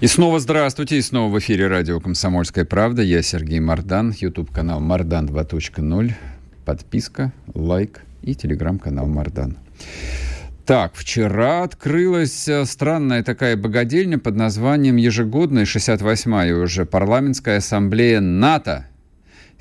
И снова здравствуйте, и снова в эфире радио «Комсомольская правда». Я Сергей Мардан, YouTube-канал «Мардан 2.0». Подписка, лайк и телеграм-канал «Мардан». Так, вчера открылась странная такая богадельня под названием ежегодная 68-я уже парламентская ассамблея НАТО.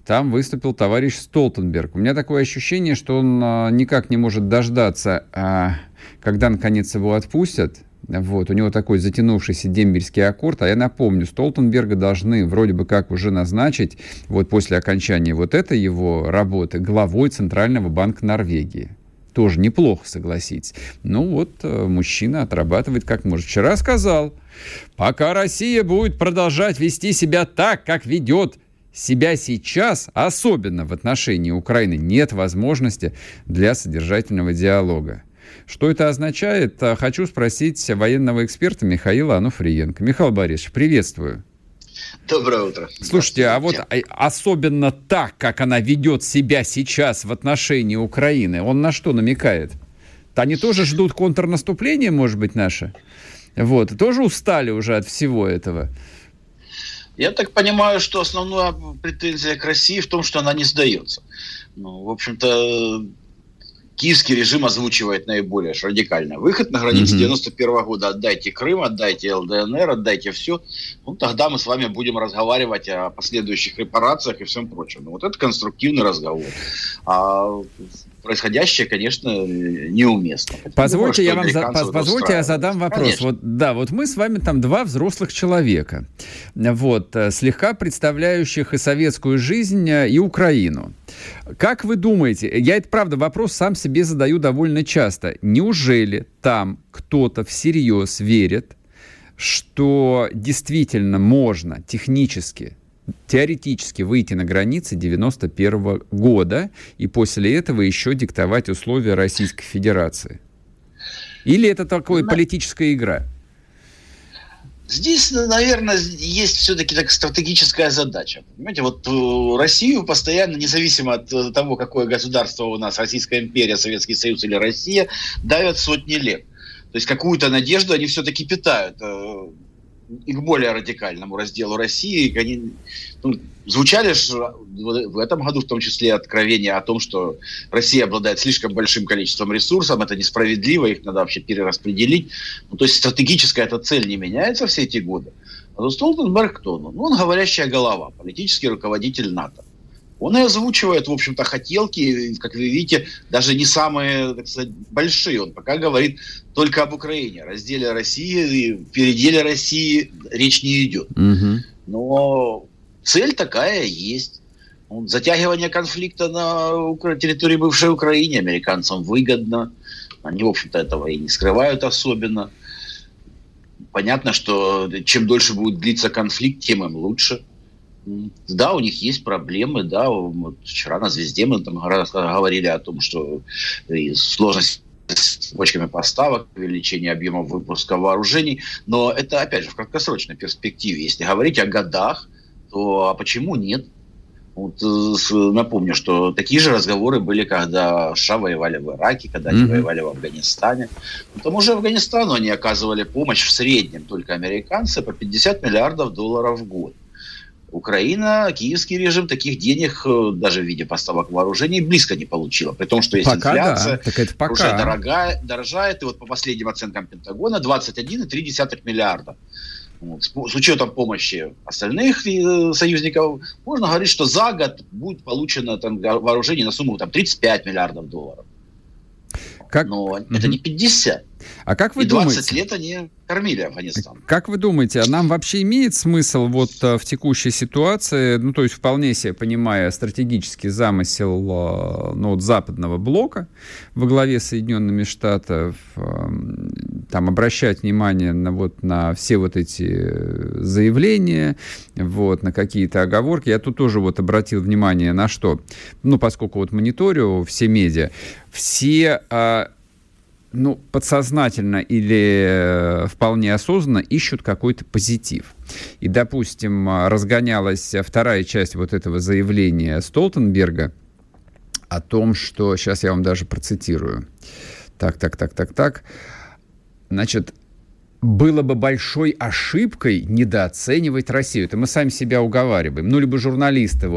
Там выступил товарищ Столтенберг. У меня такое ощущение, что он никак не может дождаться, когда наконец его отпустят. Вот, у него такой затянувшийся дембельский аккорд. А я напомню, Столтенберга должны вроде бы как уже назначить, вот после окончания вот этой его работы, главой Центрального банка Норвегии. Тоже неплохо, согласитесь. Ну вот, мужчина отрабатывает как может. Вчера сказал, пока Россия будет продолжать вести себя так, как ведет себя сейчас, особенно в отношении Украины, нет возможности для содержательного диалога. Что это означает, хочу спросить военного эксперта Михаила Ануфриенко. Михаил Борисович, приветствую. Доброе утро. Слушайте, а вот особенно так, как она ведет себя сейчас в отношении Украины, он на что намекает? Они тоже ждут контрнаступления, может быть, наши? Вот, тоже устали уже от всего этого? Я так понимаю, что основная претензия к России в том, что она не сдается. Ну, в общем-то... Киевский режим озвучивает наиболее радикально. Выход на границы 91 года. Отдайте Крым, отдайте ЛДНР, отдайте все. Ну, тогда мы с вами будем разговаривать о последующих репарациях и всем прочем. Ну, вот это конструктивный разговор. А происходящее, конечно, неуместно. Позвольте, я задам вопрос. Вот, да, вот мы с вами там два взрослых человека, вот, слегка представляющих и советскую жизнь, и Украину. Как вы думаете, я это, правда, вопрос сам себе задаю довольно часто. Неужели там кто-то всерьез верит, что действительно можно технически, теоретически выйти на границы 91 года и после этого еще диктовать условия Российской Федерации? Или это такая политическая игра? Здесь, наверное, есть все-таки так стратегическая задача. Понимаете, вот Россию постоянно, независимо от того, какое государство у нас, Российская империя, Советский Союз или Россия, давят сотни лет. То есть какую-то надежду они все-таки питают. И к более радикальному разделу России. Они, звучали в этом году, в том числе, откровения о том, что Россия обладает слишком большим количеством ресурсов, это несправедливо, их надо вообще перераспределить. Ну, то есть стратегическая эта цель не меняется все эти годы. А Столтенберг, кто он? Он говорящая голова, политический руководитель НАТО. Он и озвучивает, в общем-то, хотелки, как вы видите, даже не самые, так сказать, большие. Он пока говорит только об Украине. О разделе России, и переделе России речь не идет. Угу. Но цель такая есть. Затягивание конфликта на территории бывшей Украины американцам выгодно. Они, в общем-то, этого и не скрывают особенно. Понятно, что чем дольше будет длиться конфликт, тем им лучше. Да, у них есть проблемы, да, вот вчера на «Звезде» мы там говорили о том, что сложность с цепочками поставок, увеличение объемов выпуска вооружений, но это, опять же, в краткосрочной перспективе. Если говорить о годах, то а почему нет? Вот, напомню, что такие же разговоры были, когда США воевали в Ираке, когда они воевали в Афганистане. Потому что Афганистану они оказывали помощь в среднем, только американцы, по $50 миллиардов в год. Украина, киевский режим таких денег даже в виде поставок вооружений близко не получила. При том, что есть пока инфляция, да. Уже дорожает. И вот по последним оценкам Пентагона 21,3 миллиарда. Вот. С учетом помощи остальных союзников, можно говорить, что за год будет получено там, вооружение на сумму там, $35 миллиардов. Как... Но это не 50. А как вы думаете? 20 лет они кормили Афганистан. Как вы думаете, а нам вообще имеет смысл вот в текущей ситуации, ну, то есть вполне себе понимая стратегический замысел вот, западного блока во главе с Соединенными Штатами, там обращать внимание на все эти заявления, на какие-то оговорки. Я тут тоже обратил внимание на что. Поскольку мониторю все медиа, все... подсознательно или вполне осознанно ищут какой-то позитив. И, допустим, разгонялась вторая часть этого заявления Столтенберга о том, что... Сейчас я вам даже процитирую. Значит, было бы большой ошибкой недооценивать Россию. Это мы сами себя уговариваем. Либо журналисты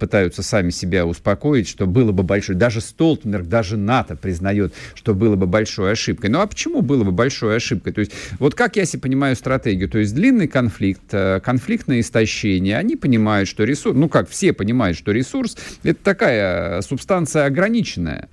пытаются сами себя успокоить, что было бы большой... Даже Столтенберг, даже НАТО признает, что было бы большой ошибкой. А почему было бы большой ошибкой? То есть, как я себе понимаю стратегию, то есть длинный конфликт, конфликтное истощение, они понимают, что ресурс... все понимают, что ресурс — это такая субстанция ограниченная.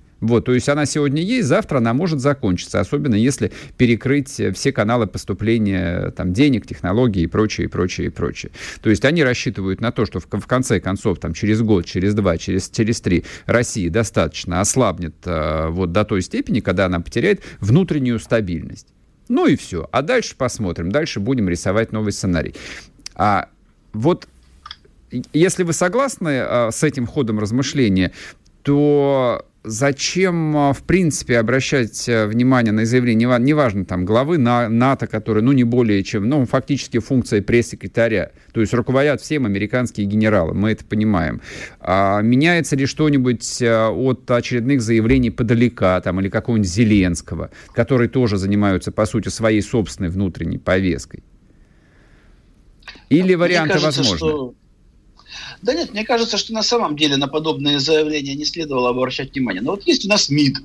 То есть она сегодня есть, завтра она может закончиться, особенно если перекрыть все каналы поступления денег, технологий и прочее, и прочее, и прочее. То есть они рассчитывают на то, что в конце концов через год, через два, через три Россия достаточно ослабнет до той степени, когда она потеряет внутреннюю стабильность. И все. А дальше посмотрим, дальше будем рисовать новый сценарий. Если вы согласны с этим ходом размышления, то... Зачем, в принципе, обращать внимание на заявление, неважно, главы НАТО, который, не более чем, фактически функция пресс-секретаря, то есть руководят всем американские генералы, мы это понимаем. Меняется ли что-нибудь от очередных заявлений Подалека, или какого-нибудь Зеленского, которые тоже занимаются, по сути, своей собственной внутренней повесткой? Или варианты возможны? Да нет, мне кажется, что на самом деле на подобные заявления не следовало обращать внимание. Но есть у нас МИД.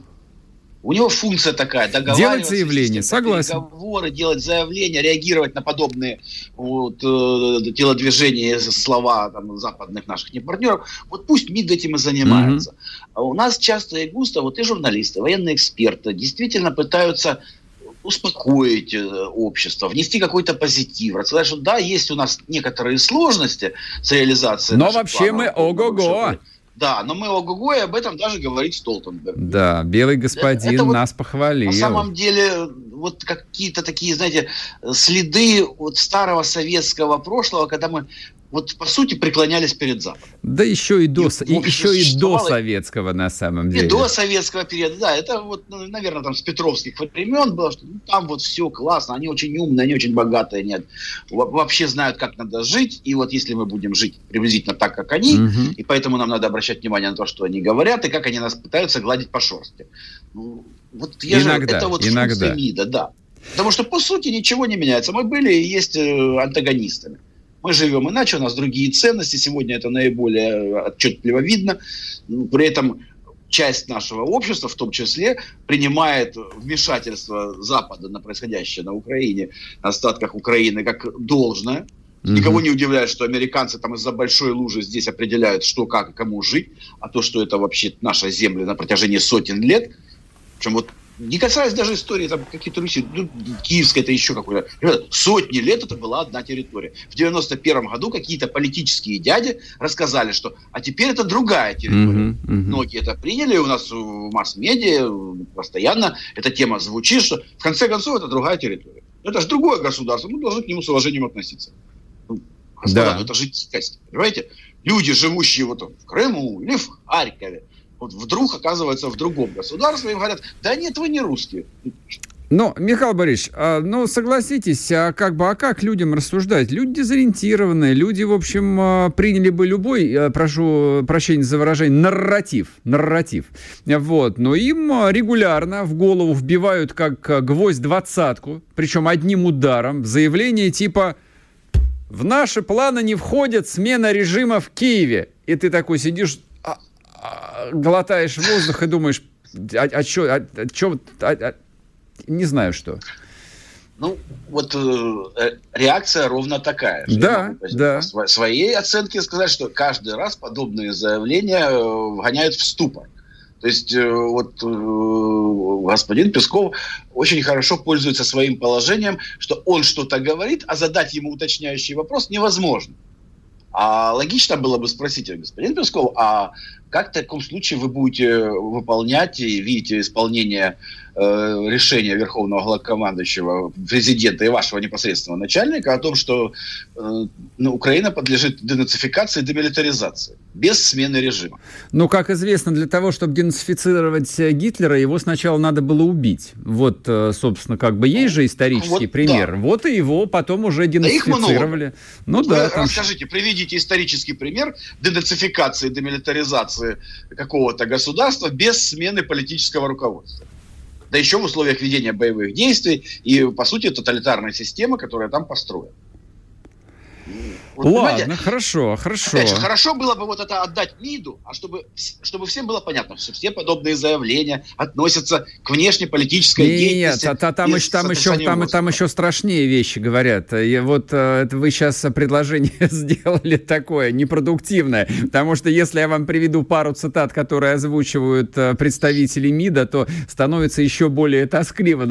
У него функция такая, договариваться. Делать заявления, согласен. Договоры, делать заявления, реагировать на подобные телодвижения, слова западных наших партнеров. Пусть МИД этим и занимается. А у нас часто и густо и журналисты, военные эксперты действительно пытаются... успокоить общество, внести какой-то позитив, рассказать, что да, есть у нас некоторые сложности с реализацией. Но вообще планов, мы ого-го. Да, но мы ого-го, и об этом даже говорит Столтенберг. Да, белый господин это нас похвалил. На самом деле, какие-то такие, знаете, следы от старого советского прошлого, когда мы по сути, преклонялись перед Западом. Да еще и до советского, на самом деле. И до советского периода, да. Это, наверное, с петровских времен было, что там все классно, они очень умные, они очень богатые, они вообще знают, как надо жить. И если мы будем жить приблизительно так, как они, и поэтому нам надо обращать внимание на то, что они говорят, и как они нас пытаются гладить по шерсти. Иногда. МИДа, да. Потому что, по сути, ничего не меняется. Мы были и есть антагонистами. Мы живем иначе, у нас другие ценности. Сегодня это наиболее отчетливо видно. При этом часть нашего общества, в том числе, принимает вмешательство Запада на происходящее на Украине, на остатках Украины, как должное. Никого не удивляет, что американцы из-за большой лужи здесь определяют, что, как и кому жить. А то, что это вообще наша земля на протяжении сотен лет. Причем не касаясь даже истории какие-то Руси, Киевской, это еще какой-то. Ребята, сотни лет это была одна территория. В 91 году какие-то политические дяди рассказали, что а теперь это другая территория. Многие это приняли, у нас в масс-медиа постоянно эта тема звучит, что в конце концов это другая территория. Это же другое государство, мы должны к нему с уважением относиться. Господа, это же дикость, понимаете? Люди, живущие в Крыму или в Харькове, вдруг оказывается в другом государстве, им говорят, да нет, вы не русские. Михаил Борисович, согласитесь, а как людям рассуждать? Люди дезориентированные, люди, в общем, приняли бы любой, прошу прощения за выражение, нарратив. Но им регулярно в голову вбивают, как гвоздь, 20-ку, причем одним ударом, заявление типа «В наши планы не входит смена режима в Киеве». И ты такой сидишь... глотаешь воздух и думаешь, не знаю что. Реакция ровно такая. Да. Своей оценке сказать, что каждый раз подобные заявления вгоняют в ступор. То есть, господин Песков очень хорошо пользуется своим положением, что он что-то говорит, а задать ему уточняющий вопрос невозможно. А логично было бы спросить, господин Песков, а Как в таком случае вы будете выполнять и видите исполнение решения Верховного Главнокомандующего, президента и вашего непосредственного начальника о том, что Украина подлежит денацификации и демилитаризации без смены режима? Ну, как известно, для того, чтобы денацифицировать Гитлера, его сначала надо было убить. Вот, собственно, как бы есть же исторический пример. Да. Вот и его потом уже денацифицировали. Да, ну, да, расскажите, приведите исторический пример денацификации и демилитаризации какого-то государства без смены политического руководства. Да еще в условиях ведения боевых действий и, по сути, тоталитарная система, которая там построена. Вот, ладно, хорошо. Опять же, хорошо было бы вот это отдать МИДу, а чтобы всем было понятно, что все подобные заявления относятся к внешнеполитической деятельности. Нет, там еще страшнее вещи говорят. И вот это вы сейчас предложение сделали такое непродуктивное, потому что если я вам приведу пару цитат, которые озвучивают представители МИДа, то становится еще более тоскливо.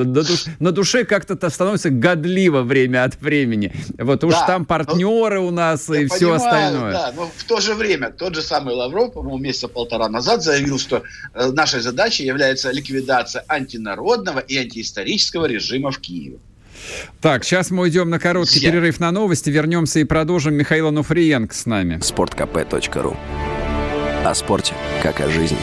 На душе как-то становится гадливо время от времени. Вот уж там партнеры у нас и все остальное. Да, но в то же время тот же самый Лавров, по-моему, месяца полтора назад заявил, что нашей задачей является ликвидация антинародного и антиисторического режима в Киеве. Так, сейчас мы уйдем на короткий перерыв на новости, вернемся и продолжим. Михаил Ануфриенко с нами. sportkp.ru. О спорте, как о жизни.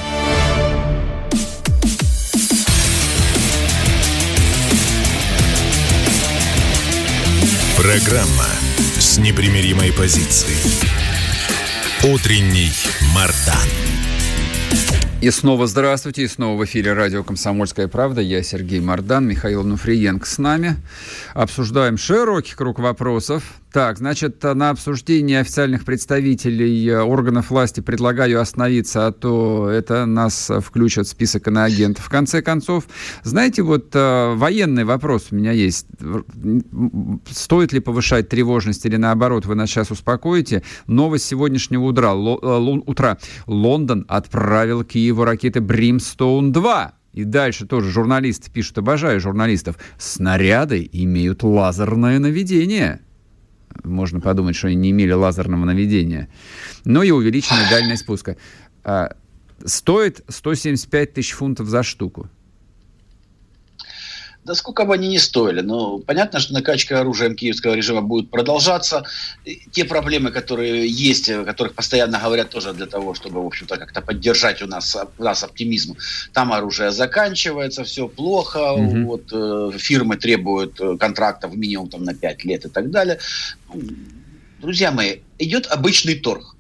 Программа с непримиримой позицией. Утренний Мардан. И снова здравствуйте, и снова в эфире радио «Комсомольская правда». Я Сергей Мардан, Михаил Ануфриенко с нами. Обсуждаем широкий круг вопросов. Так, значит, на обсуждение официальных представителей органов власти предлагаю остановиться, а то это нас включат в список иноагентов. В конце концов, знаете, вот военный вопрос у меня есть. Стоит ли повышать тревожность или наоборот, вы нас сейчас успокоите? Новость сегодняшнего утра. Лондон отправил Киеву ракеты «Бримстоун-2». И дальше тоже журналисты пишут, обожаю журналистов, снаряды имеют лазерное наведение. Можно подумать, что они не имели лазерного наведения. Но и увеличенная дальность пуска. Стоит 175 тысяч фунтов за штуку. Да сколько бы они ни стоили. Но понятно, что накачка оружием киевского режима будет продолжаться. Те проблемы, которые есть, о которых постоянно говорят тоже для того, чтобы, в общем-то, как-то поддержать у нас оптимизм. Там оружие заканчивается, все плохо. Mm-hmm. Вот, фирмы требуют контрактов минимум там, на 5 лет и так далее. Друзья мои, идет обычный торг.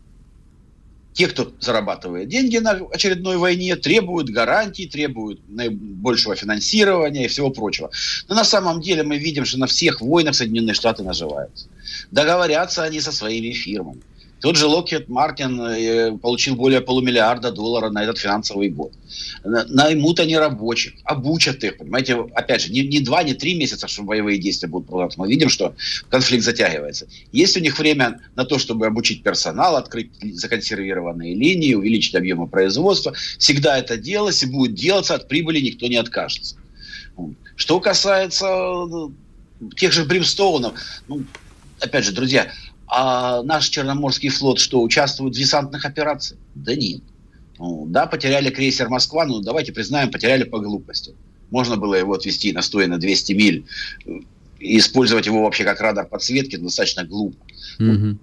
Те, кто зарабатывает деньги на очередной войне, требуют гарантий, требуют большего финансирования и всего прочего. Но на самом деле мы видим, что на всех войнах Соединенные Штаты наживаются. Договорятся они со своими фирмами. Тот же Lockheed Martin получил более $500 миллиона на этот финансовый год. Наймут они рабочих, обучат их. Понимаете, опять же, не 2, не 3 месяца, что боевые действия будут продолжаться. Мы видим, что конфликт затягивается. Есть у них время на то, чтобы обучить персонал, открыть законсервированные линии, увеличить объемы производства. Всегда это делалось и будет делаться. От прибыли никто не откажется. Что касается тех же Бримстоунов, опять же, друзья, а наш Черноморский флот что, участвует в десантных операциях? Да нет. Да, потеряли крейсер «Москва», но давайте признаем, потеряли по глупости. Можно было его отвести на 100 и на 200 миль и использовать его вообще как радар подсветки, достаточно глупо. Mm-hmm.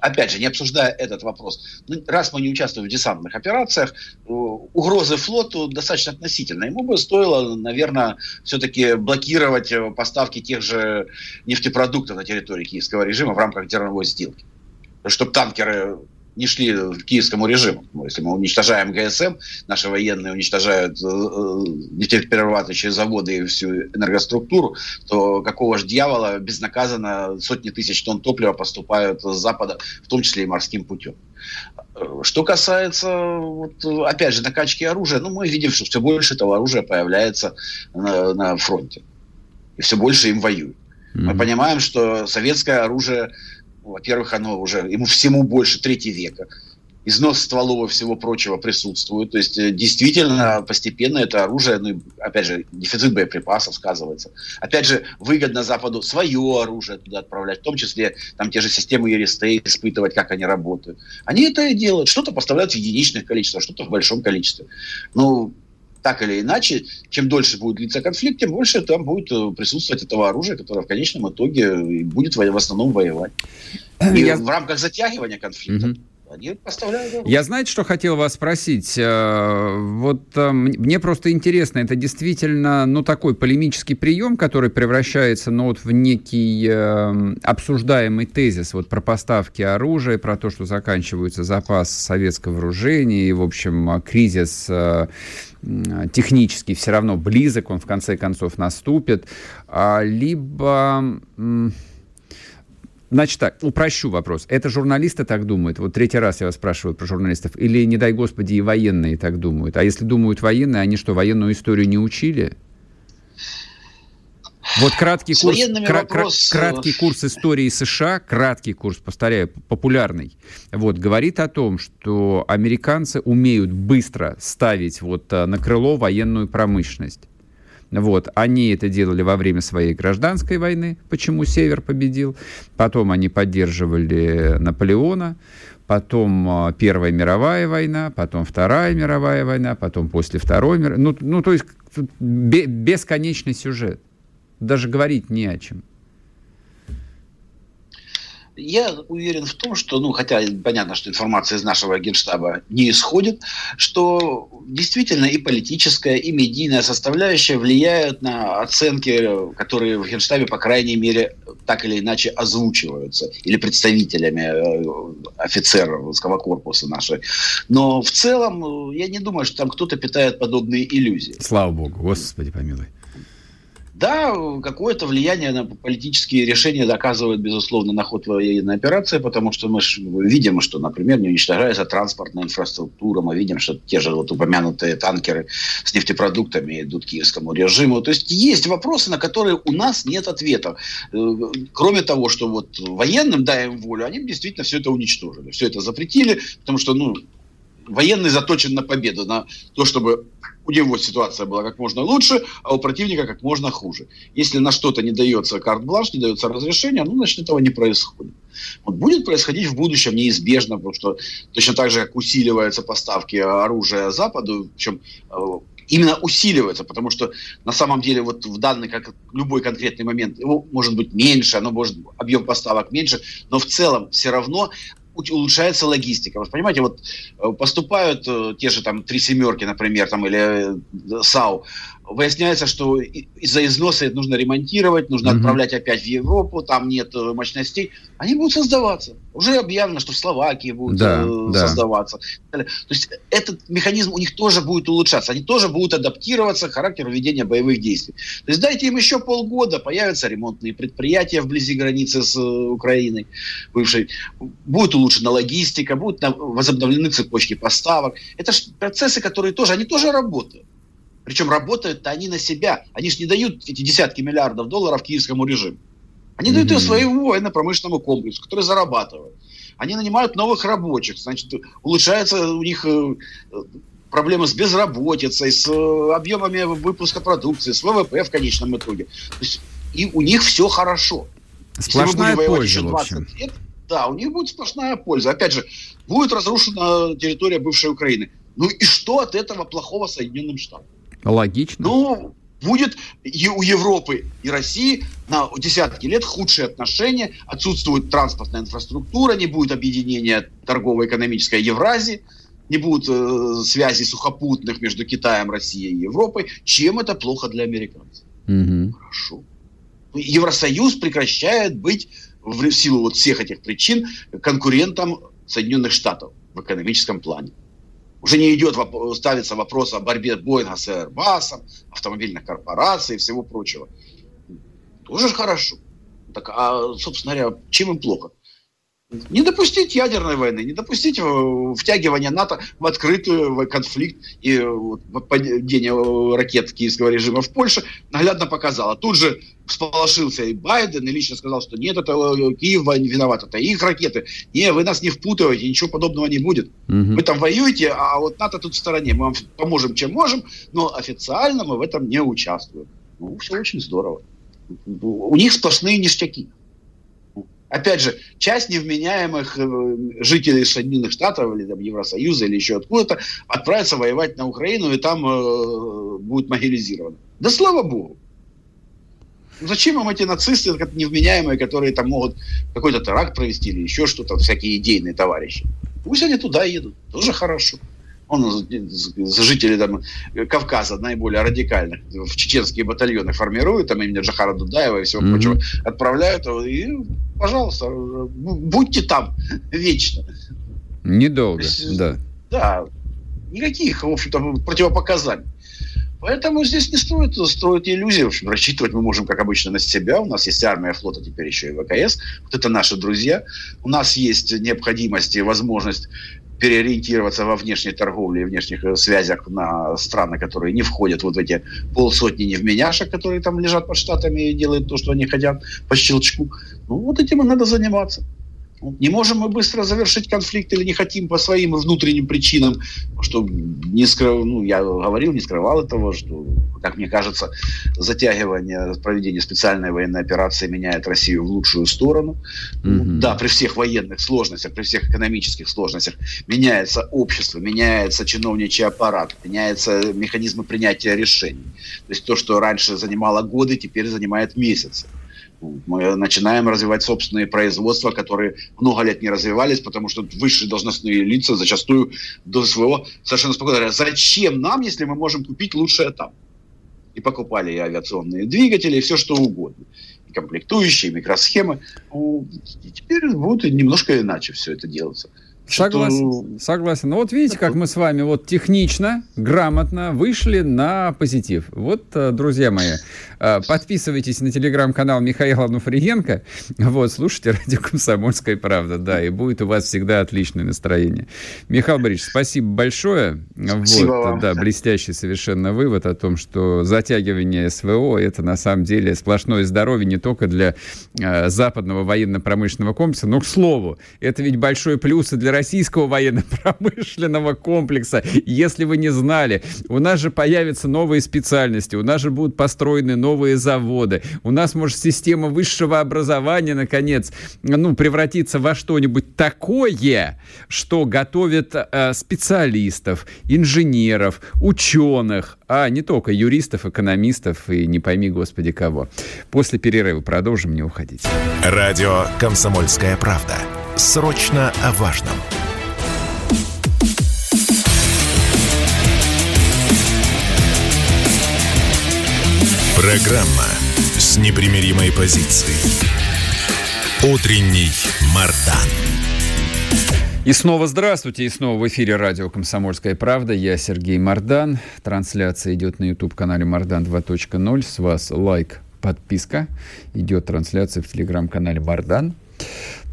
Опять же, не обсуждая этот вопрос, раз мы не участвуем в десантных операциях, угрозы флоту достаточно относительно. Ему бы стоило, наверное, все-таки блокировать поставки тех же нефтепродуктов на территории киевского режима в рамках зерновой сделки. Чтобы танкеры не шли к киевскому режиму. Если мы уничтожаем ГСМ, наши военные уничтожают нефтеперерабатывающие заводы и всю энергоструктуру, то какого же дьявола безнаказанно сотни тысяч тонн топлива поступают с Запада, в том числе и морским путем. Что касается, вот, опять же, накачки оружия, мы видим, что все больше этого оружия появляется на фронте. И все больше им воюют. Mm-hmm. Мы понимаем, что советское оружие, во-первых, оно уже, ему всему больше трети века. износ стволов и всего прочего присутствует. То есть действительно постепенно это оружие, ну, опять же, дефицит боеприпасов сказывается. Опять же, выгодно Западу свое оружие туда отправлять, в том числе там те же системы Ярестей, испытывать, как они работают. Они это и делают. Что-то поставляют в единичных количествах, что-то в большом количестве. Ну, так или иначе, чем дольше будет длиться конфликт, тем больше там будет присутствовать этого оружия, которое в конечном итоге будет в основном воевать. И в рамках затягивания конфликта. Они поставляют оружие. Я, знаете, что хотел вас спросить? Вот мне просто интересно, это действительно, ну, такой полемический прием, который превращается, ну, вот в некий обсуждаемый тезис вот про поставки оружия, про то, что заканчивается запас советского вооружения, и, в общем, кризис технически все равно близок, он в конце концов наступит, либо... Значит так, упрощу вопрос. Это журналисты так думают? Вот третий раз я вас спрашиваю про журналистов. Или, не дай господи, и военные так думают? А если думают военные, они что, военную историю не учили? Вот краткий курс истории США, краткий курс, повторяю, популярный, вот, говорит о том, что американцы умеют быстро ставить вот на крыло военную промышленность. Вот, они это делали во время своей гражданской войны, почему Север победил. Потом они поддерживали Наполеона, потом Первая мировая война, потом Вторая мировая война, потом после Второй мировой. Ну, то есть бесконечный сюжет. Даже говорить не о чем. Я уверен в том, что, ну, хотя понятно, что информация из нашего Генштаба не исходит, что действительно и политическая, и медийная составляющая влияют на оценки, которые в Генштабе, по крайней мере, так или иначе озвучиваются, или представителями офицеров корпуса нашей. Но в целом я не думаю, что там кто-то питает подобные иллюзии. Слава Богу, Господи помилуй. Да, какое-то влияние на политические решения доказывает, безусловно, на ход военной операции, потому что мы видим, что, например, не уничтожается транспортная инфраструктура, мы видим, что те же вот упомянутые танкеры с нефтепродуктами идут к киевскому режиму. То есть есть вопросы, на которые у нас нет ответов. Кроме того, что вот военным, дай им волю, они действительно все это уничтожили, все это запретили, потому что, ну, военный заточен на победу, на то, чтобы у него ситуация была как можно лучше, а у противника как можно хуже. Если на что-то не дается карт-бланш, не дается разрешение, ну, значит, этого не происходит. Вот будет происходить в будущем неизбежно, потому что точно так же, как усиливаются поставки оружия Западу, причем именно усиливаются, потому что на самом деле вот в данный, как любой конкретный момент, его может быть меньше, оно может, объем поставок меньше, но в целом все равно... улучшается логистика. Вы понимаете, вот поступают те же там 3 «семерки», например, там, или САУ. Выясняется, что из-за износа это нужно ремонтировать, нужно отправлять опять в Европу, там нет мощностей. Они будут создаваться. Уже объявлено, что в Словакии будут создаваться. Да. То есть этот механизм у них тоже будет улучшаться. Они тоже будут адаптироваться к характеру ведения боевых действий. То есть дайте им еще полгода, появятся ремонтные предприятия вблизи границы с Украиной бывшей. Будет улучшена логистика, будут возобновлены цепочки поставок. Это же процессы, которые тоже, они тоже работают. Причем работают-то они на себя. Они же не дают эти десятки миллиардов долларов киевскому режиму. Они дают ее своему военно-промышленному комплексу, который зарабатывает. Они нанимают новых рабочих. Значит, улучшается у них проблемы с безработицей, с объемами выпуска продукции, с ВВП в конечном итоге. То есть, и у них все хорошо. Сплошная польза, в общем. Лет, да, у них будет сплошная польза. Опять же, будет разрушена территория бывшей Украины. Ну и что от этого плохого Соединенным Штатам? Логично. Ну, будет и у Европы, и России на десятки лет худшие отношения, отсутствует транспортная инфраструктура, не будет объединения торгово-экономической Евразии, не будет связей сухопутных между Китаем, Россией и Европой. Чем это плохо для американцев? Угу. Хорошо. Евросоюз прекращает быть, в силу вот всех этих причин, конкурентом Соединенных Штатов в экономическом плане. Уже не идет, ставится вопрос о борьбе Боинга с Airbus, автомобильных корпораций и всего прочего. Тоже хорошо. Так, а, собственно говоря, чем им плохо? Не допустить ядерной войны, не допустить втягивания НАТО в открытый конфликт. И падение ракет киевского режима в Польше наглядно показало. Тут же всполошился и Байден, и лично сказал, что нет, это Киев виноват, это их ракеты. Не, вы нас не впутываете, ничего подобного не будет. Угу. Вы там воюете, а вот НАТО тут в стороне. Мы вам поможем, чем можем, но официально мы в этом не участвуем. Ну, все очень здорово. У них сплошные ништяки. Опять же, часть невменяемых жителей Соединенных Штатов или там, Евросоюза или еще откуда-то отправится воевать на Украину и там будет мобилизировано. Да слава богу. Зачем им эти нацисты невменяемые, которые там могут какой-то теракт провести или еще что-то, всякие идейные товарищи. Пусть они туда едут, тоже хорошо. Он, жители там, Кавказа, наиболее радикальных, в чеченские батальоны формируют, там имени Джохара Дудаева и всего прочего, отправляют, и, пожалуйста, будьте там вечно. Недолго, есть, да. Да, никаких, в общем-то, противопоказаний. Поэтому здесь не строят иллюзии. В общем, рассчитывать мы можем, как обычно, на себя. У нас есть армия, флот, а теперь еще и ВКС. Вот это наши друзья. У нас есть необходимость и возможность переориентироваться во внешней торговле и внешних связях на страны, которые не входят вот в эти полсотни невменяшек, которые там лежат под Штатами и делают то, что они хотят по щелчку. Ну, вот этим и надо заниматься. Не можем мы быстро завершить конфликт или не хотим по своим внутренним причинам, что не скрывал, ну, я говорил, не скрывал этого, что, как мне кажется, затягивание проведения специальной военной операции меняет Россию в лучшую сторону. Mm-hmm. Да, при всех военных сложностях, при всех экономических сложностях меняется общество, меняется чиновничий аппарат, меняются механизмы принятия решений. То есть то, что раньше занимало годы, теперь занимает месяцы. Мы начинаем развивать собственные производства, которые много лет не развивались, потому что высшие должностные лица зачастую до своего совершенно спокойно говорят, зачем нам, если мы можем купить лучшее там? И покупали и авиационные двигатели, и все что угодно. И комплектующие, и микросхемы. И теперь будет немножко иначе все это делается. Согласен, согласен. Но вот видите, как мы с вами вот технично, грамотно вышли на позитив. Вот, друзья мои, подписывайтесь на телеграм-канал Михаила Ануфриенко, вот, слушайте радио «Комсомольская правда», да, и будет у вас всегда отличное настроение. Михаил Борисович, спасибо большое. Спасибо вот, вам. Да, блестящий совершенно вывод о том, что затягивание СВО — это на самом деле сплошное здоровье не только для западного военно-промышленного комплекса, но, к слову, это ведь большой плюс и для российского военно-промышленного комплекса. Если вы не знали, у нас же появятся новые специальности, у нас же будут построены новые заводы, у нас, может, система высшего образования, наконец, ну, превратиться во что-нибудь такое, что готовит специалистов, инженеров, ученых, а не только юристов, экономистов и не пойми, господи, кого. После перерыва продолжим, не уходить. Радио «Комсомольская правда». Срочно о важном. Программа с непримиримой позицией. Утренний Мардан. И снова здравствуйте, и снова в эфире радио «Комсомольская правда». Я Сергей Мардан. Трансляция идет на YouTube-канале «Мардан 2.0». С вас лайк, подписка. Идет трансляция в телеграм-канале «Мардан».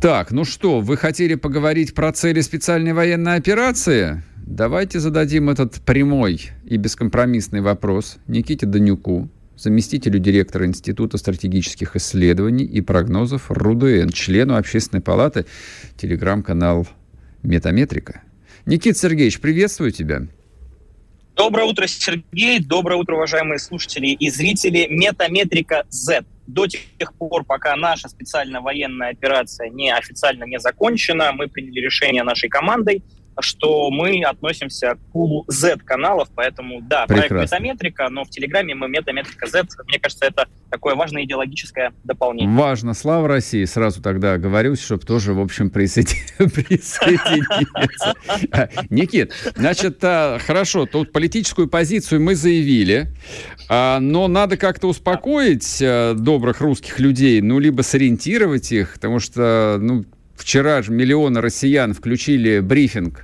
Так, ну что, вы хотели поговорить про цели специальной военной операции? Давайте зададим этот прямой и бескомпромиссный вопрос Никите Данюку, заместителю директора Института стратегических исследований и прогнозов РУДН, члену Общественной палаты, телеграм-канал «Метаметрика». Никита Сергеевич, приветствую тебя. Доброе утро, Сергей. Доброе утро, уважаемые слушатели и зрители. Метаметрика Z. До тех пор, пока наша специальная военная операция официально не закончена, мы приняли решение нашей командой, что мы относимся к клубу Z-каналов, поэтому, да, проект «Метаметрика», но в Телеграме мы «Метаметрика Z». Мне кажется, это такое важное идеологическое дополнение. Важно. Слава России. Сразу тогда оговорюсь, чтобы тоже, в общем, присоединиться. Никит, значит, хорошо, тут политическую позицию мы заявили, но надо как-то успокоить добрых русских людей, ну, либо сориентировать их, потому что, ну, вчера же миллионы россиян включили брифинг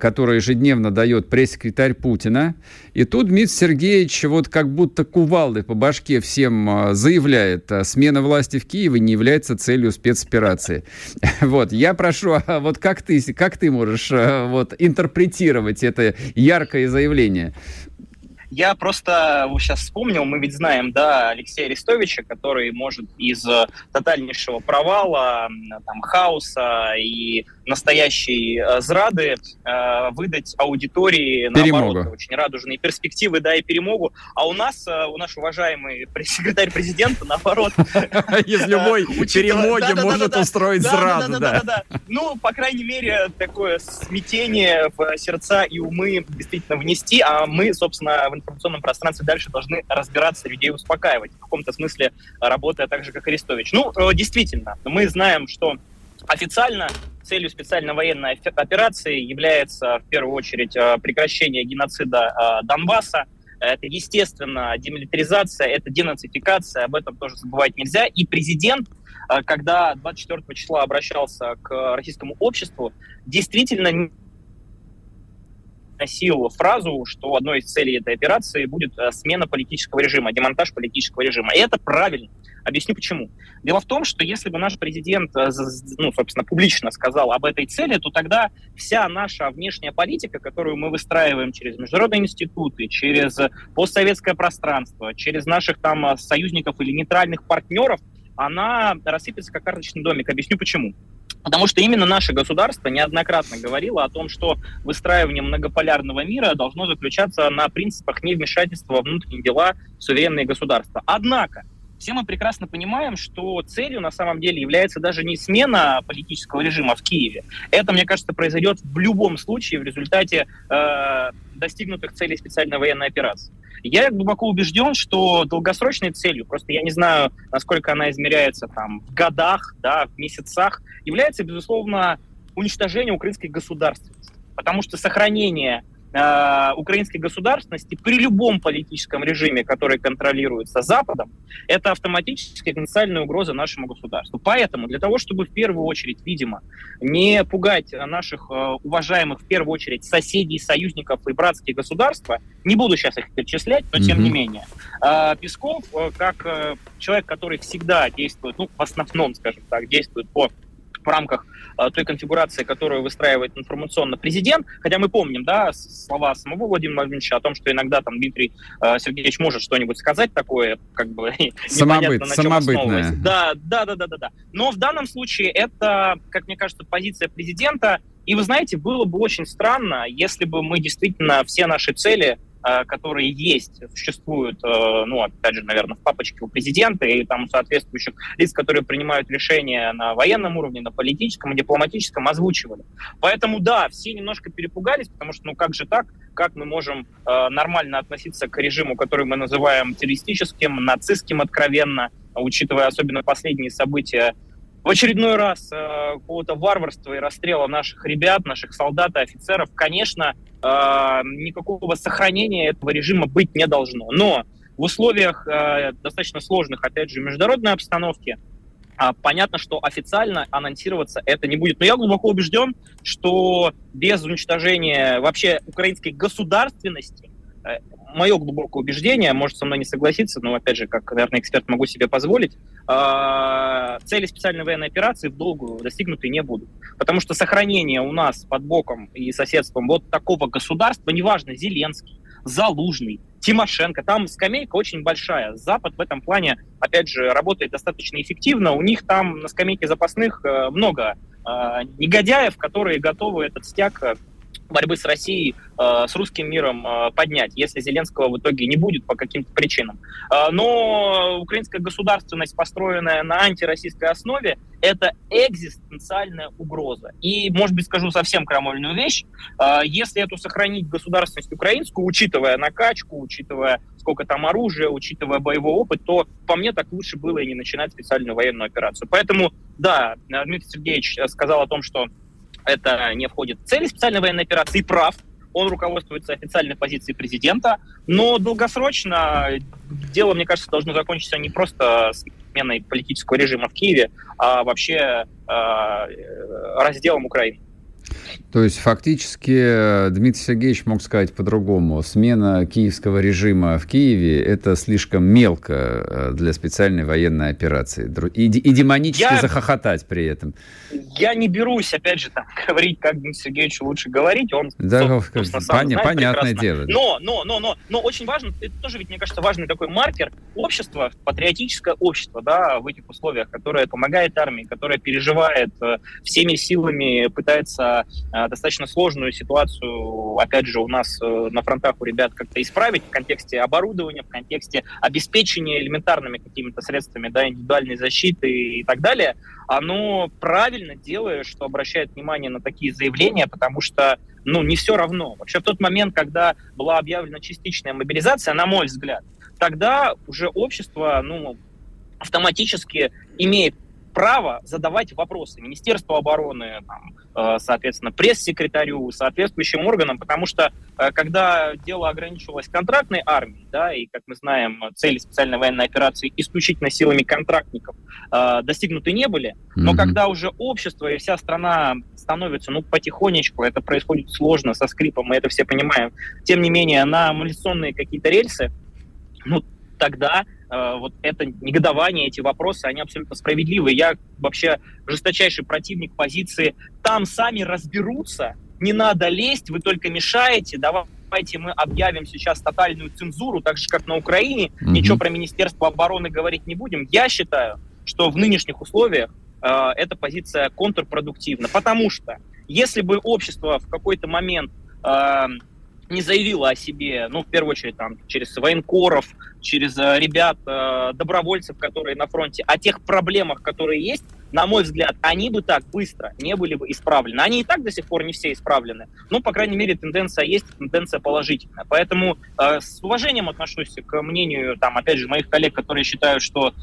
которую ежедневно дает пресс-секретарь Путина. И тут Дмитрий Сергеевич вот как будто кувалдой по башке всем заявляет: смена власти в Киеве не является целью спецоперации. Вот, я прошу, вот как ты можешь вот интерпретировать это яркое заявление? Я просто сейчас вспомнил, мы ведь знаем, да, Алексея Арестовича, который может из тотальнейшего провала, там, хаоса и настоящей зрады выдать аудитории, наоборот, очень радужные перспективы, да, и перемогу. А у нас, у наш уважаемый секретарь президента, наоборот... Из любой перемоги может устроить зраду, да. Ну, по крайней мере, такое смятение в сердца и умы действительно внести, а мы, собственно, в информационном пространстве дальше должны разбираться, людей успокаивать, в каком-то смысле работая так же, как Арестович. Ну, действительно, мы знаем, что официально целью специальной военной операции является в первую очередь прекращение геноцида Донбасса. Это, естественно, демилитаризация, это денацификация, об этом тоже забывать нельзя. И президент, когда 24 числа обращался к российскому обществу, действительно не носил фразу, что одной из целей этой операции будет смена политического режима, демонтаж политического режима. И это правильно. Объясню почему. Дело в том, что если бы наш президент, ну, собственно, публично сказал об этой цели, то тогда вся наша внешняя политика, которую мы выстраиваем через международные институты, через постсоветское пространство, через наших там союзников или нейтральных партнеров, она рассыпется как карточный домик. Объясню почему. Потому что именно наше государство неоднократно говорило о том, что выстраивание многополярного мира должно заключаться на принципах невмешательства во внутренние дела суверенные государства. Однако все мы прекрасно понимаем, что целью на самом деле является даже не смена политического режима в Киеве. Это, мне кажется, произойдет в любом случае в результате достигнутых целей специальной военной операции. Я глубоко убежден, что долгосрочной целью, просто я не знаю, насколько она измеряется там, в годах, да, в месяцах, является, безусловно, уничтожение украинской государственности. Потому что сохранение украинской государственности при любом политическом режиме, который контролируется Западом, это автоматически потенциальная угроза нашему государству. Поэтому для того, чтобы в первую очередь, видимо, не пугать наших уважаемых, в первую очередь, соседей, союзников и братские государства, не буду сейчас их перечислять, но тем не менее, Песков, как человек, который всегда действует, ну, в основном, скажем так, действует в рамках той конфигурации, которую выстраивает информационно президент, хотя мы помним, да, слова самого Владимира Владимировича о том, что иногда там Дмитрий Сергеевич может что-нибудь сказать такое, как бы непонятно, на чем основывается. Да. Но в данном случае это, как мне кажется, позиция президента, и вы знаете, было бы очень странно, если бы мы действительно все наши цели, которые есть, существуют, ну, опять же, наверное, в папочке у президента и там соответствующих лиц, которые принимают решения на военном уровне, на политическом и дипломатическом, озвучивали. Поэтому, да, все немножко перепугались, потому что, ну, как же так, как мы можем нормально относиться к режиму, который мы называем террористическим, нацистским откровенно, учитывая особенно последние события, в очередной раз какого-то варварства и расстрела наших ребят, наших солдат и офицеров, конечно, никакого сохранения этого режима быть не должно. Но в условиях достаточно сложных, опять же, международной обстановки, понятно, что официально анонсироваться это не будет. Но я глубоко убежден, что без уничтожения вообще украинской государственности, мое глубокое убеждение, может со мной не согласиться, но, опять же, как, наверное, эксперт могу себе позволить, цели специальной военной операции в долгую достигнуты не будут. Потому что сохранение у нас под боком и соседством вот такого государства, неважно, Зеленский, Залужный, Тимошенко, там скамейка очень большая. Запад в этом плане, опять же, работает достаточно эффективно. У них там на скамейке запасных много негодяев, которые готовы этот стяг борьбы с Россией, с русским миром поднять, если Зеленского в итоге не будет по каким-то причинам. Но украинская государственность, построенная на антироссийской основе, это экзистенциальная угроза. И, может быть, скажу совсем крамольную вещь. Если эту сохранить государственность украинскую, учитывая накачку, учитывая сколько там оружия, учитывая боевой опыт, то, по мне, так лучше было и не начинать специальную военную операцию. Поэтому, да, Дмитрий Сергеевич сказал о том, что это не входит в цели специальной военной операции, прав. Он руководствуется официальной позицией президента. Но долгосрочно дело, мне кажется, должно закончиться не просто сменой политического режима в Киеве, а вообще разделом Украины. То есть фактически Дмитрий Сергеевич мог сказать по-другому. Смена киевского режима в Киеве – это слишком мелко для специальной военной операции. И демонически захохотать при этом. Я не берусь, опять же, там, говорить, как Дмитрию Сергеевичу лучше говорить. Он, да, понятное дело. Но очень важно, это тоже, ведь, мне кажется, важный такой маркер общества, патриотическое общество, да, в этих условиях, которое помогает армии, которое переживает всеми силами, пытается достаточно сложную ситуацию, опять же, у нас на фронтах у ребят как-то исправить в контексте оборудования, в контексте обеспечения элементарными какими-то средствами, да, индивидуальной защиты и так далее, оно правильно делает, что обращает внимание на такие заявления, потому что, ну, не все равно. Вообще в тот момент, когда была объявлена частичная мобилизация, на мой взгляд, тогда уже общество, ну, автоматически имеет право задавать вопросы Министерству обороны, там, соответственно, пресс-секретарю, соответствующим органам, потому что, когда дело ограничивалось контрактной армией, да, и, как мы знаем, цели специальной военной операции исключительно силами контрактников достигнуты не были, но когда уже общество и вся страна становится, ну, потихонечку, это происходит сложно, со скрипом, мы это все понимаем, тем не менее, на мобилизационные какие-то рельсы, ну, тогда вот это негодование, эти вопросы, они абсолютно справедливы. Я вообще жесточайший противник позиции «там сами разберутся, не надо лезть, вы только мешаете, давайте мы объявим сейчас тотальную цензуру, так же, как на Украине, ничего про Министерство обороны говорить не будем». Я считаю, что в нынешних условиях эта позиция контрпродуктивна, потому что если бы общество в какой-то момент не заявила о себе, ну, в первую очередь, там, через военкоров, через ребят, добровольцев, которые на фронте, о тех проблемах, которые есть, на мой взгляд, они бы так быстро не были бы исправлены. Они и так до сих пор не все исправлены, но, по крайней мере, тенденция есть, тенденция положительная. Поэтому с уважением отношусь к мнению, там, опять же, моих коллег, которые считают, что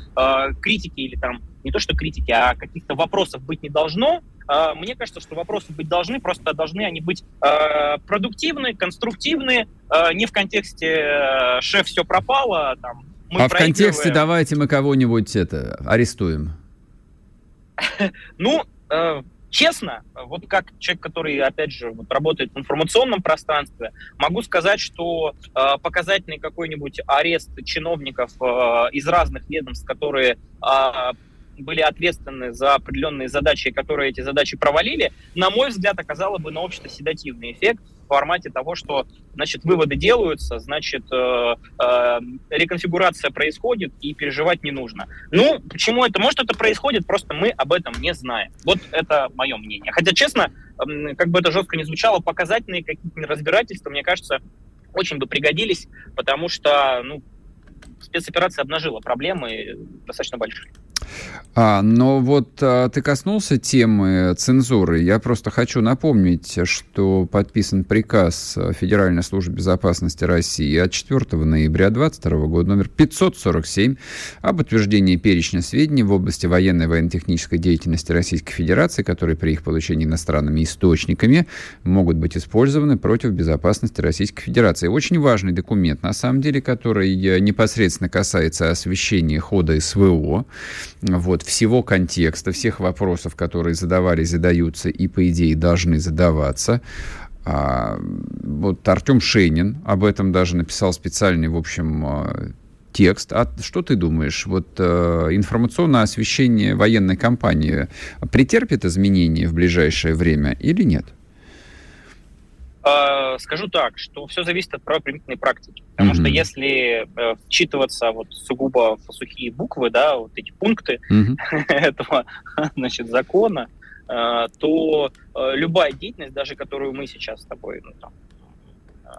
критики или там, не то что критики, а каких-то вопросов быть не должно. Мне кажется, что вопросы быть должны, просто должны они быть продуктивны, конструктивны, не в контексте «шеф, все пропало», там, мы в контексте «давайте мы кого-нибудь арестуем». Ну, честно, вот как человек, который, опять же, вот работает в информационном пространстве, могу сказать, что показательный какой-нибудь арест чиновников из разных ведомств, которые были ответственны за определенные задачи, которые эти задачи провалили, на мой взгляд, оказало бы на общество седативный эффект в формате того, что, значит, выводы делаются, значит, реконфигурация происходит и переживать не нужно. Ну, почему это? Может, это происходит, просто мы об этом не знаем. Вот это мое мнение. Хотя, честно, как бы это жестко не звучало, показательные какие-то разбирательства, мне кажется, очень бы пригодились, потому что, ну, спецоперация обнажила проблемы достаточно большие. Но вот ты коснулся темы цензуры. Я просто хочу напомнить, что подписан приказ Федеральной службы безопасности России от 4 ноября 2022 года номер 547 об утверждении перечня сведений в области военной и военно-технической деятельности Российской Федерации, которые при их получении иностранными источниками могут быть использованы против безопасности Российской Федерации. Очень важный документ, на самом деле, который непосредственно касается освещения хода СВО, вот, всего контекста, всех вопросов, которые задавались, задаются и, по идее, должны задаваться. Вот Артем Шейнин об этом даже написал специальный, в общем, текст. А что ты думаешь, вот информационное освещение военной кампании претерпит изменения в ближайшее время или нет? Скажу так, что все зависит от правоприменительной практики, потому что если вчитываться вот сугубо в сухие буквы, да, вот эти пункты этого, значит, закона, то любая деятельность, даже которую мы сейчас с тобой, ну, там,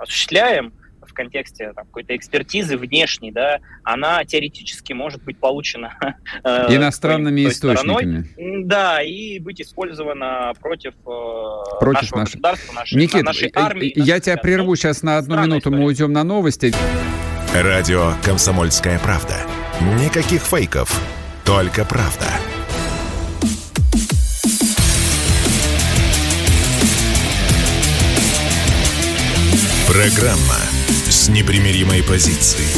осуществляем в контексте там какой-то экспертизы внешней, да, она теоретически может быть получена иностранными источниками. Стороной, да, и быть использована против нашего государства, нашей армии. Я тебя прерву сейчас на одну минуту, мы уйдем на новости. Радио «Комсомольская правда». Никаких фейков, только правда. Программа с непримиримой позицией.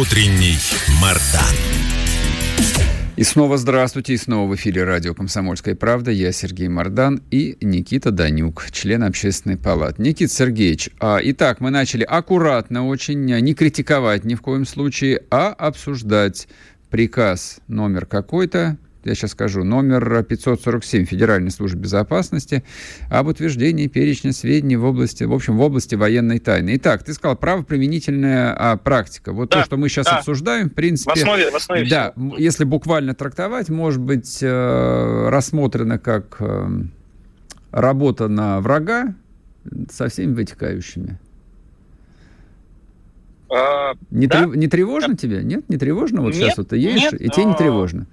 Утренний Мардан. И снова здравствуйте, и снова в эфире радио «Комсомольская правда». Я Сергей Мардан и Никита Данюк, член Общественной палаты. Никита Сергеевич, итак, мы начали аккуратно очень, не критиковать ни в коем случае, а обсуждать приказ номер какой-то, я сейчас скажу, номер 547 Федеральной службы безопасности об утверждении перечня сведений в области военной тайны. Итак, ты сказал, правоприменительная практика. Вот да, то, что мы сейчас обсуждаем, в принципе... В основе да, если буквально трактовать, может быть рассмотрено как работа на врага со всеми вытекающими. Не тревожно тебе? Нет, не тревожно? Вот нет, сейчас вот ты едешь, и тебе не тревожно?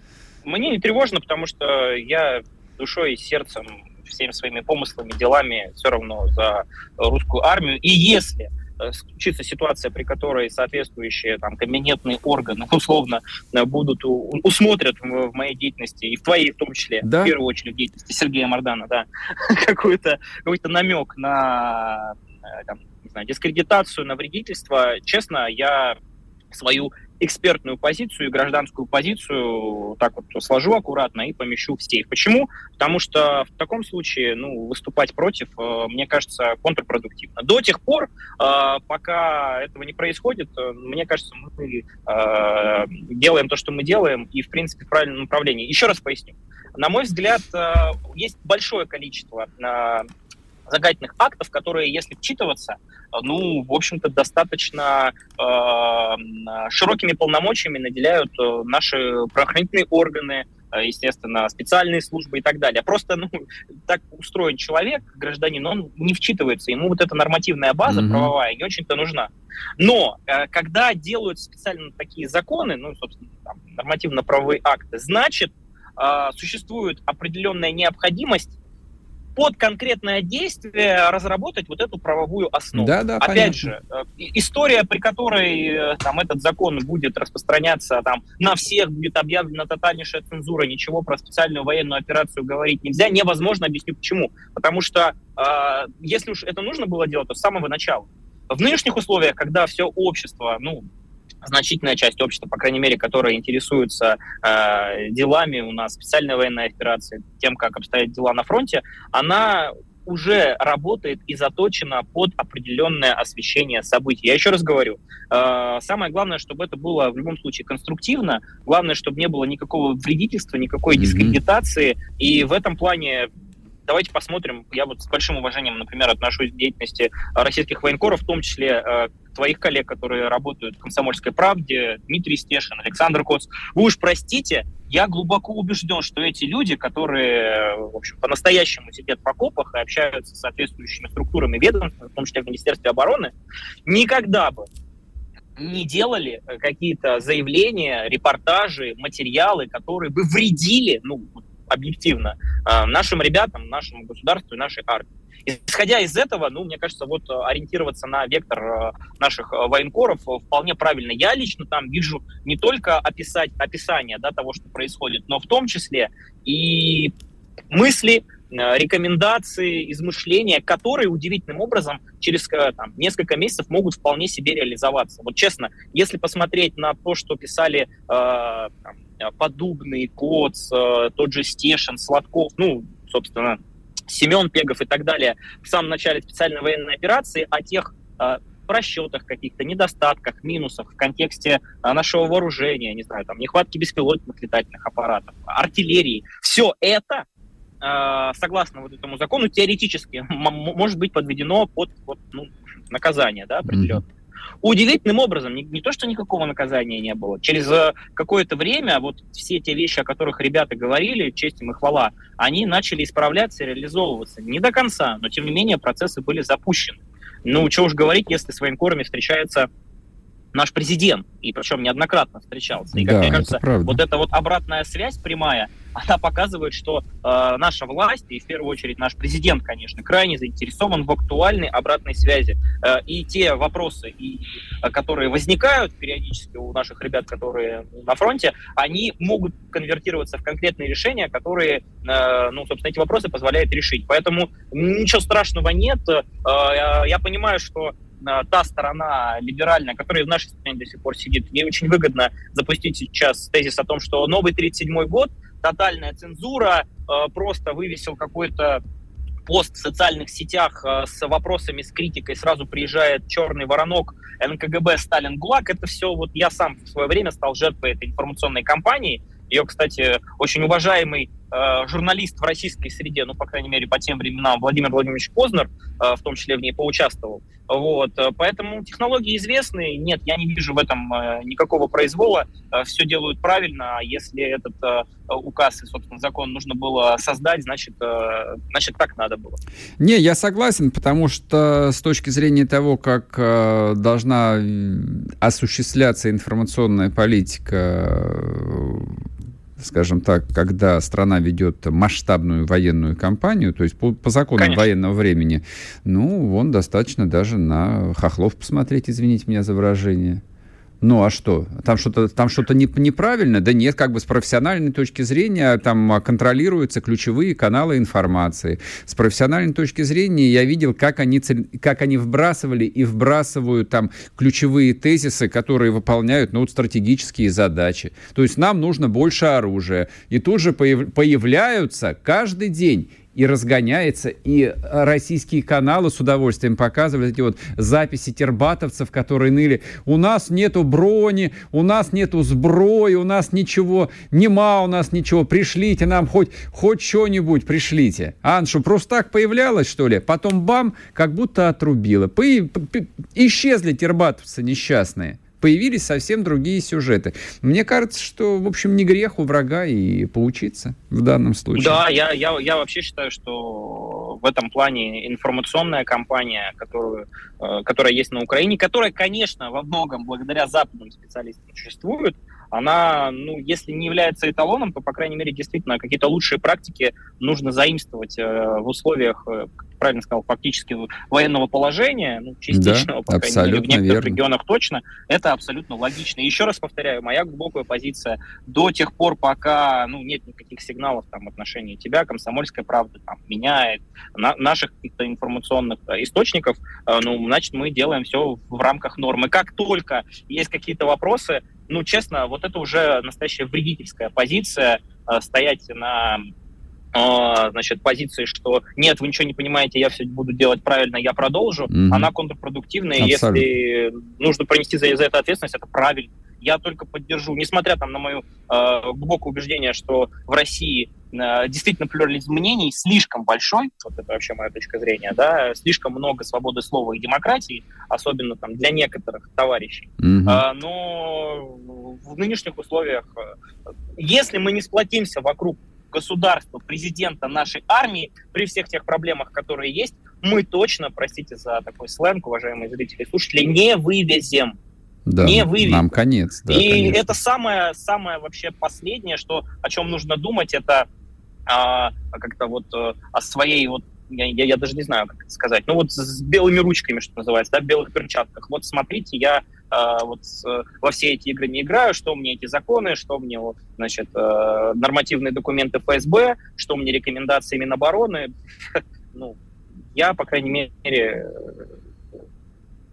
Мне не тревожно, потому что я душой и сердцем, всеми своими помыслами, делами все равно за русскую армию. И если случится ситуация, при которой соответствующие там компетентные органы условно будут усмотрят в моей деятельности, и в твоей в том числе, да? В первую очередь в деятельности Сергея Мардана, да, какой-то намек на там, не знаю, дискредитацию, на вредительство, честно, я свою экспертную позицию и гражданскую позицию так вот сложу аккуратно и помещу в сейф. Почему? Потому что в таком случае выступать против, мне кажется, контрпродуктивно. До тех пор, пока этого не происходит, мне кажется, мы делаем то, что мы делаем, и, в принципе, в правильном направлении. Еще раз поясню. На мой взгляд, есть большое количество загадочных актов, которые, если вчитываться, в общем-то, достаточно широкими полномочиями наделяют наши правоохранительные органы, естественно, специальные службы и так далее. Просто, так устроен человек, гражданин, он не вчитывается, ему вот эта нормативная база правовая не очень-то нужна. Но когда делают специально такие законы, собственно, там, нормативно-правовые акты, значит, существует определенная необходимость под конкретное действие разработать вот эту правовую основу. Да, опять понятно. Же, история, при которой там, этот закон будет распространяться там, на всех, будет объявлена тотальнейшая цензура, ничего про специальную военную операцию говорить нельзя, невозможно, объясню почему. Потому что если уж это нужно было делать, то с самого начала. В нынешних условиях, когда все общество, значительная часть общества, по крайней мере, которая интересуется делами у нас, специальной военной операции, тем, как обстоят дела на фронте, она уже работает и заточена под определенное освещение событий. Я еще раз говорю, самое главное, чтобы это было в любом случае конструктивно, главное, чтобы не было никакого вредительства, никакой дискредитации, и в этом плане давайте посмотрим, я вот с большим уважением, например, отношусь к деятельности российских военкоров, в том числе твоих коллег, которые работают в «Комсомольской правде», Дмитрий Стешин, Александр Коц. Вы уж простите, я глубоко убежден, что эти люди, которые, в общем, по-настоящему сидят в окопах и общаются с соответствующими структурами ведомств, в том числе в Министерстве обороны, никогда бы не делали какие-то заявления, репортажи, материалы, которые бы вредили, объективно, нашим ребятам, нашему государству и нашей армии. Исходя из этого, мне кажется, вот ориентироваться на вектор наших военкоров вполне правильно. Я лично там вижу не только описание того, что происходит, но в том числе и мысли, рекомендации, измышления, которые удивительным образом через несколько месяцев могут вполне себе реализоваться. Вот честно, если посмотреть на то, что писали Подубный, Коц, тот же Стешин, Сладков, собственно, Семен Пегов и так далее в самом начале специальной военной операции, о тех просчетах каких-то, недостатках, минусах в контексте нашего вооружения, не знаю, там, нехватки беспилотных летательных аппаратов, артиллерии, все это, согласно вот этому закону, теоретически может быть подведено под наказание, да, определенное. Удивительным образом, не то, что никакого наказания не было, через какое-то время вот все те вещи, о которых ребята говорили, честь им и хвала, они начали исправляться и реализовываться. Не до конца, но тем не менее процессы были запущены. Чего уж говорить, если с военкорами встречается наш президент, и причем неоднократно встречался. И, как мне кажется, правда. Вот эта вот обратная связь прямая, она показывает, что наша власть, и в первую очередь наш президент, конечно, крайне заинтересован в актуальной обратной связи. И те вопросы, которые возникают периодически у наших ребят, которые на фронте, они могут конвертироваться в конкретные решения, которые, собственно, эти вопросы позволяют решить. Поэтому ничего страшного нет. Я понимаю, что та сторона либеральная, которая в нашей стране до сих пор сидит, ей очень выгодно запустить сейчас тезис о том, что новый 37-й год, тотальная цензура, просто вывесил какой-то пост в социальных сетях с вопросами, с критикой, сразу приезжает черный воронок, НКГБ, Сталин, ГУЛАГ. Это все, вот я сам в свое время стал жертвой этой информационной кампании. Ее, кстати, очень уважаемый журналист в российской среде, ну, по крайней мере, по тем временам, Владимир Владимирович Кознер, в том числе в ней поучаствовал. Вот. Поэтому технологии известны. Нет, я не вижу в этом никакого произвола. Все делают правильно. Если этот указ и, собственно, закон нужно было создать, значит, так надо было. Не, я согласен, потому что с точки зрения того, как должна осуществляться информационная политика, скажем так, когда страна ведет масштабную военную кампанию, то есть по закону Конечно. Военного времени, ну, он достаточно даже на хохлов посмотреть, извините меня за выражение. Ну, а что? Там что-то неправильно? Да нет, как бы с профессиональной точки зрения там контролируются ключевые каналы информации. С профессиональной точки зрения я видел, как они вбрасывали и вбрасывают там ключевые тезисы, которые выполняют, ну, вот, стратегические задачи. То есть нам нужно больше оружия. И тут же появляются каждый день... И разгоняется, и российские каналы с удовольствием показывали эти вот записи тербатовцев, которые ныли: у нас нету брони, у нас нету сброи, у нас ничего, нема у нас ничего, пришлите нам хоть что-нибудь, пришлите. Аншу просто так появлялось, что ли? Потом бам, как будто отрубило. Исчезли тербатовцы несчастные. Появились совсем другие сюжеты. Мне кажется, что, в общем, не грех у врага и поучиться в данном случае. Да, я вообще считаю, что в этом плане информационная кампания, которая есть на Украине, которая, конечно, во многом благодаря западным специалистам существует, она, ну, если не является эталоном, то, по крайней мере, действительно, какие-то лучшие практики нужно заимствовать в условиях, как правильно сказал, фактически военного положения, ну, частичного, да, по крайней мере, в некоторых регионах точно, это абсолютно логично. И еще раз повторяю, моя глубокая позиция: до тех пор, пока, ну, нет никаких сигналов там в отношении тебя, «Комсомольской правды», там, меня, наших каких-то информационных источников, ну, значит, мы делаем все в рамках нормы. Как только есть какие-то вопросы, ну, честно, вот это уже настоящая вредительская позиция, стоять на, значит, позиции, что нет, вы ничего не понимаете, я все буду делать правильно, я продолжу, она контрпродуктивная, и если нужно принести за это ответственность, это правильно. Я только поддержу, несмотря там на мое глубокое убеждение, что в России действительно плюрализм мнений слишком большой, вот это вообще моя точка зрения, да, слишком много свободы слова и демократии, особенно там для некоторых товарищей. Но в нынешних условиях, если мы не сплотимся вокруг государства, президента, нашей армии, при всех тех проблемах, которые есть, мы точно, простите за такой сленг, уважаемые зрители и слушатели, не вывезем. Да, не вывезем. Нам конец. Да, и конечно. Это самое вообще последнее, что, о чем нужно думать, это как-то вот о своей, вот, я даже не знаю, как это сказать, ну вот с белыми ручками, что называется, да, в белых перчатках. Вот смотрите, я вот во все эти игры не играю, что мне эти законы, что мне, значит, нормативные документы ФСБ, что мне рекомендации Минобороны. Ну, я, по крайней мере,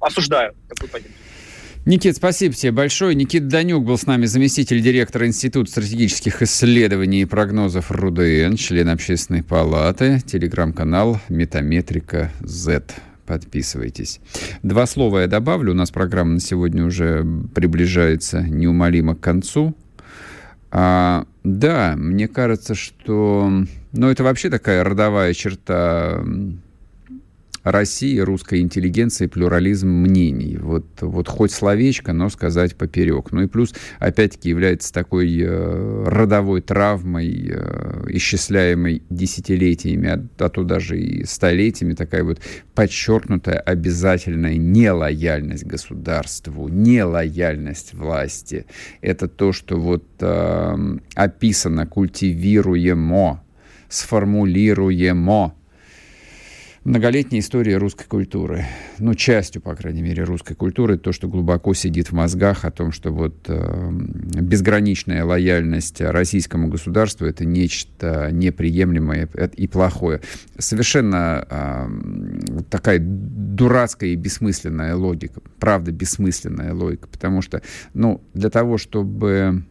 осуждаю такую позицию. Никит, спасибо тебе большое. Никита Данюк был с нами, заместитель директора Института стратегических исследований и прогнозов РУДН, член Общественной палаты, телеграм-канал «Метаметрика Z». Подписывайтесь. Два слова я добавлю. У нас программа на сегодня уже приближается неумолимо к концу. Да, мне кажется, что... Ну, это вообще такая родовая черта... России, русской интеллигенции, плюрализм мнений. Вот хоть словечко, но сказать поперек. Ну и плюс, опять-таки, является такой родовой травмой, исчисляемой десятилетиями, а то даже и столетиями, такая вот подчеркнутая обязательная нелояльность государству, нелояльность власти. Это то, что вот описано, культивируемо, сформулируемо. Многолетняя история русской культуры. Ну, частью, по крайней мере, русской культуры. То, что глубоко сидит в мозгах, о том, что вот безграничная лояльность российскому государству — это нечто неприемлемое и плохое. Совершенно такая дурацкая и бессмысленная логика. Правда, бессмысленная логика. Потому что, для того, чтобы...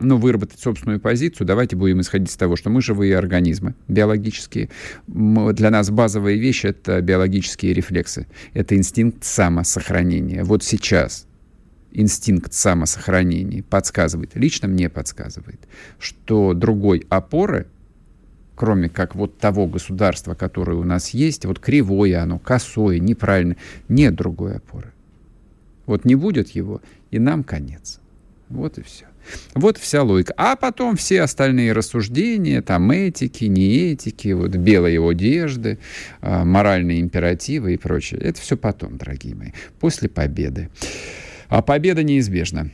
выработать собственную позицию, давайте будем исходить из того, что мы живые организмы, биологические. Для нас базовая вещь — это биологические рефлексы. Это инстинкт самосохранения. Вот сейчас инстинкт самосохранения подсказывает, лично мне подсказывает, что другой опоры, кроме как вот того государства, которое у нас есть, вот кривое оно, косое, неправильное, нет другой опоры. Вот не будет его, и нам конец. Вот и все. Вот вся логика. А потом все остальные рассуждения, там этики, неэтики, вот белые одежды, моральные императивы и прочее. Это все потом, дорогие мои, после победы. А победа неизбежна.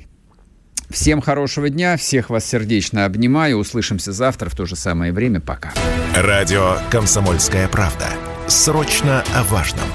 Всем хорошего дня, всех вас сердечно обнимаю. Услышимся завтра в то же самое время. Пока. Радио «Комсомольская правда». Срочно о важном.